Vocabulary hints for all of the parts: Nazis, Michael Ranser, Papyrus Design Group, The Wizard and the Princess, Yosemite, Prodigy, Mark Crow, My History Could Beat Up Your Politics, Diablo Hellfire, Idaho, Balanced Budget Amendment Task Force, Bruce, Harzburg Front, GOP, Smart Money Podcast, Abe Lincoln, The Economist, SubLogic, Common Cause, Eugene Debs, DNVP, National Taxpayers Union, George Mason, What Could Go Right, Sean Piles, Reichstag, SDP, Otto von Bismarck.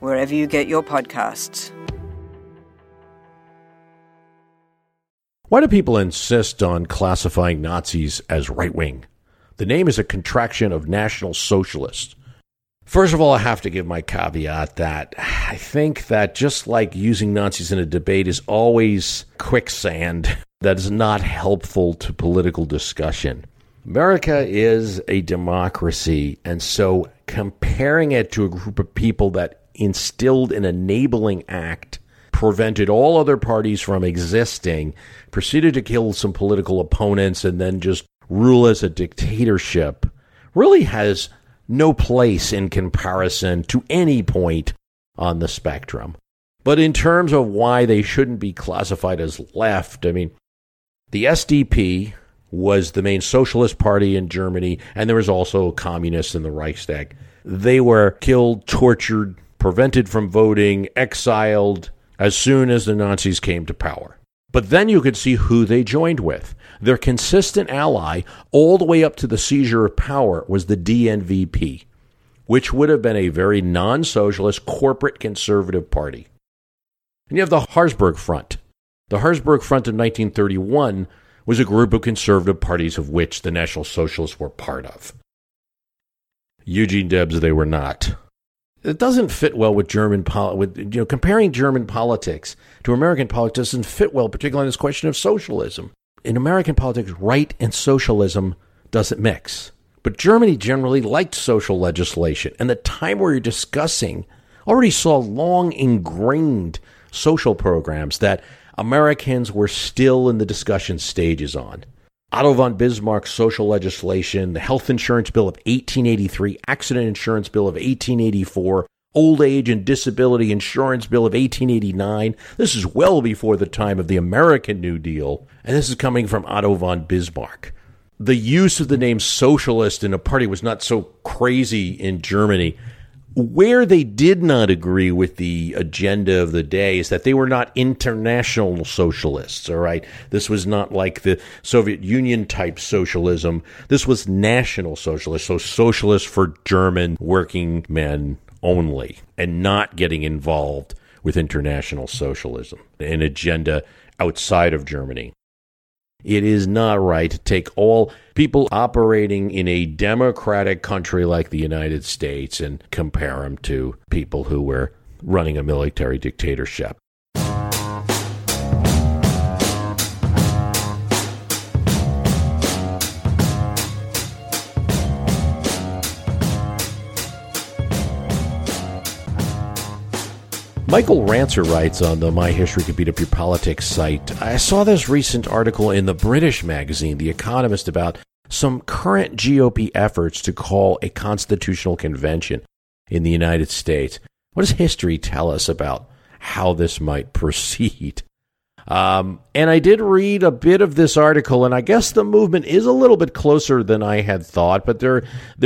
wherever you get your podcasts. Why do people insist on classifying Nazis as right-wing? The name is a contraction of National Socialist. First of all, I have to give my caveat that I think that just like using Nazis in a debate is always quicksand, that is not helpful to political discussion. America is a democracy, and so comparing it to a group of people that instilled an enabling act, prevented all other parties from existing, proceeded to kill some political opponents, and then just rule as a dictatorship, really has no place in comparison to any point on the spectrum. But in terms of why they shouldn't be classified as left, I mean, the SDP was the main socialist party in Germany, and there was also communists in the Reichstag. They were killed, tortured, prevented from voting, exiled as soon as the Nazis came to power. But then you could see who they joined with. Their consistent ally all the way up to the seizure of power was the DNVP, which would have been a very non-socialist corporate conservative party. And you have the Harzburg Front. The Harzburg Front of 1931 was a group of conservative parties of which the National Socialists were part of. Eugene Debs, they were not. It doesn't fit well with German politics. Comparing German politics to American politics doesn't fit well, particularly on this question of socialism. In American politics, right and socialism doesn't mix. But Germany generally liked social legislation, and the time we were discussing already saw long ingrained social programs that Americans were still in the discussion stages on. Otto von Bismarck's social legislation, the Health Insurance Bill of 1883, Accident Insurance Bill of 1884, Old Age and Disability Insurance Bill of 1889. This is well before the time of the American New Deal, and this is coming from Otto von Bismarck. The use of the name socialist in a party was not so crazy in Germany. Where they did not agree with the agenda of the day is that they were not international socialists, all right? This was not like the Soviet Union-type socialism. This was national socialist, so socialist for German working men only, and not getting involved with international socialism, an agenda outside of Germany. It is not right to take all people operating in a democratic country like the United States and compare them to people who were running a military dictatorship. Michael Ranser writes on the My History Could Beat Up Your Politics site, I saw this recent article in the British magazine, The Economist, about some current GOP efforts to call a constitutional convention in the United States. What does history tell us about how this might proceed? And I did read a bit of this article, and I guess the movement is a little bit closer than I had thought, but there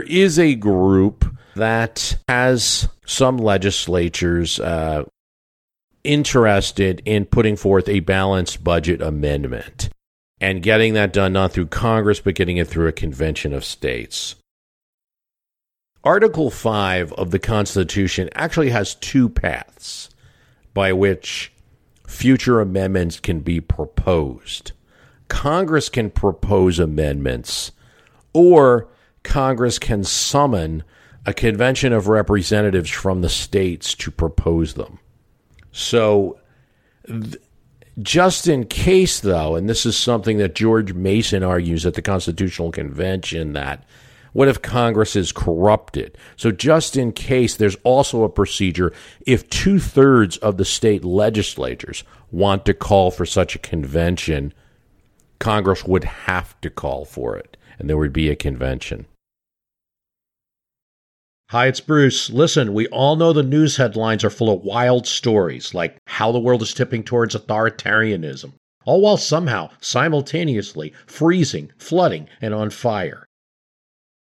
is a group that has some legislatures interested in putting forth a balanced budget amendment and getting that done not through Congress, but getting it through a convention of states. Article 5 of the Constitution actually has two paths by which future amendments can be proposed. Congress can propose amendments, or Congress can summon a convention of representatives from the states to propose them. So just in case, though, and this is something that George Mason argues at the Constitutional Convention, that what if Congress is corrupted? So just in case, there's also a procedure if 2/3 of the state legislatures want to call for such a convention, Congress would have to call for it, and there would be a convention. Hi, it's Bruce. Listen, we all know the news headlines are full of wild stories, like how the world is tipping towards authoritarianism, all while somehow, simultaneously, freezing, flooding, and on fire.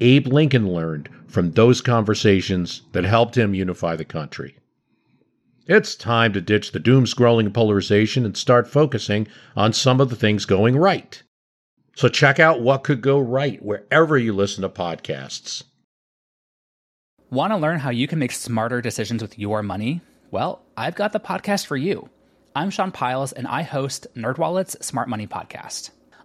Abe Lincoln learned from those conversations that helped him unify the country. It's time to ditch the doom-scrolling and polarization and start focusing on some of the things going right. So check out What Could Go Right wherever you listen to podcasts. Want to learn how you can make smarter decisions with your money? Well, I've got the podcast for you. I'm Sean Piles, and I host NerdWallet's Smart Money Podcast.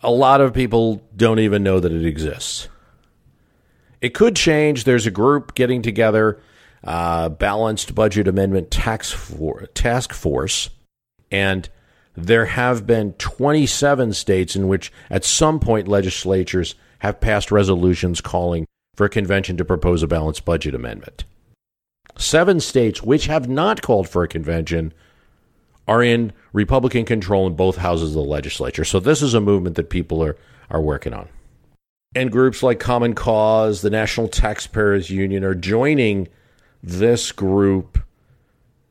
A lot of people don't even know that it exists. It could change. There's a group getting together, Balanced Budget Amendment Task Force, and there have been 27 states in which at some point legislatures have passed resolutions calling for a convention to propose a balanced budget amendment. 7 states which have not called for a convention are in Republican control in both houses of the legislature. So this is a movement that people are working on. And groups like Common Cause, the National Taxpayers Union are joining this group,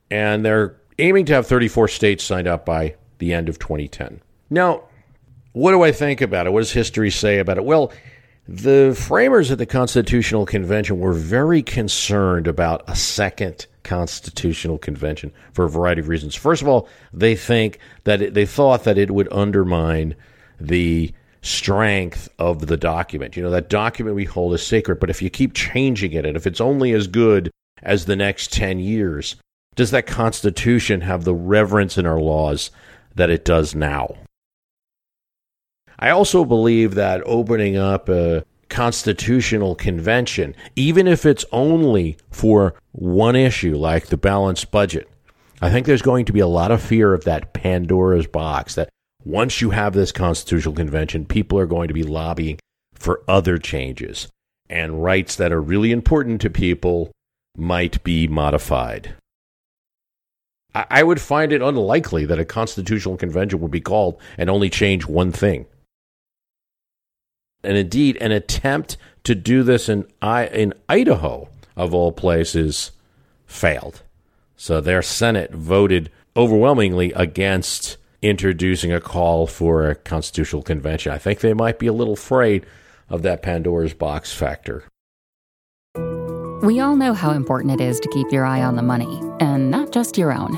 and they're aiming to have 34 states signed up by the end of 2010. Now, what do I think about it? What does history say about it? Well, the framers at the Constitutional Convention were very concerned about a second Constitutional Convention for a variety of reasons. First of all, they thought that it would undermine the strength of the document. You know, that document we hold is sacred, but if you keep changing it, and if it's only as good as the next 10 years, does that Constitution have the reverence in our laws that it does now? I also believe that opening up a constitutional convention, even if it's only for one issue, like the balanced budget, I think there's going to be a lot of fear of that Pandora's box, that once you have this constitutional convention, people are going to be lobbying for other changes, and rights that are really important to people might be modified. I would find it unlikely that a constitutional convention would be called and only change one thing. And indeed, an attempt to do this in Idaho, of all places, failed. So their Senate voted overwhelmingly against introducing a call for a constitutional convention. I think they might be a little afraid of that Pandora's box factor. We all know how important it is to keep your eye on the money, and not just your own.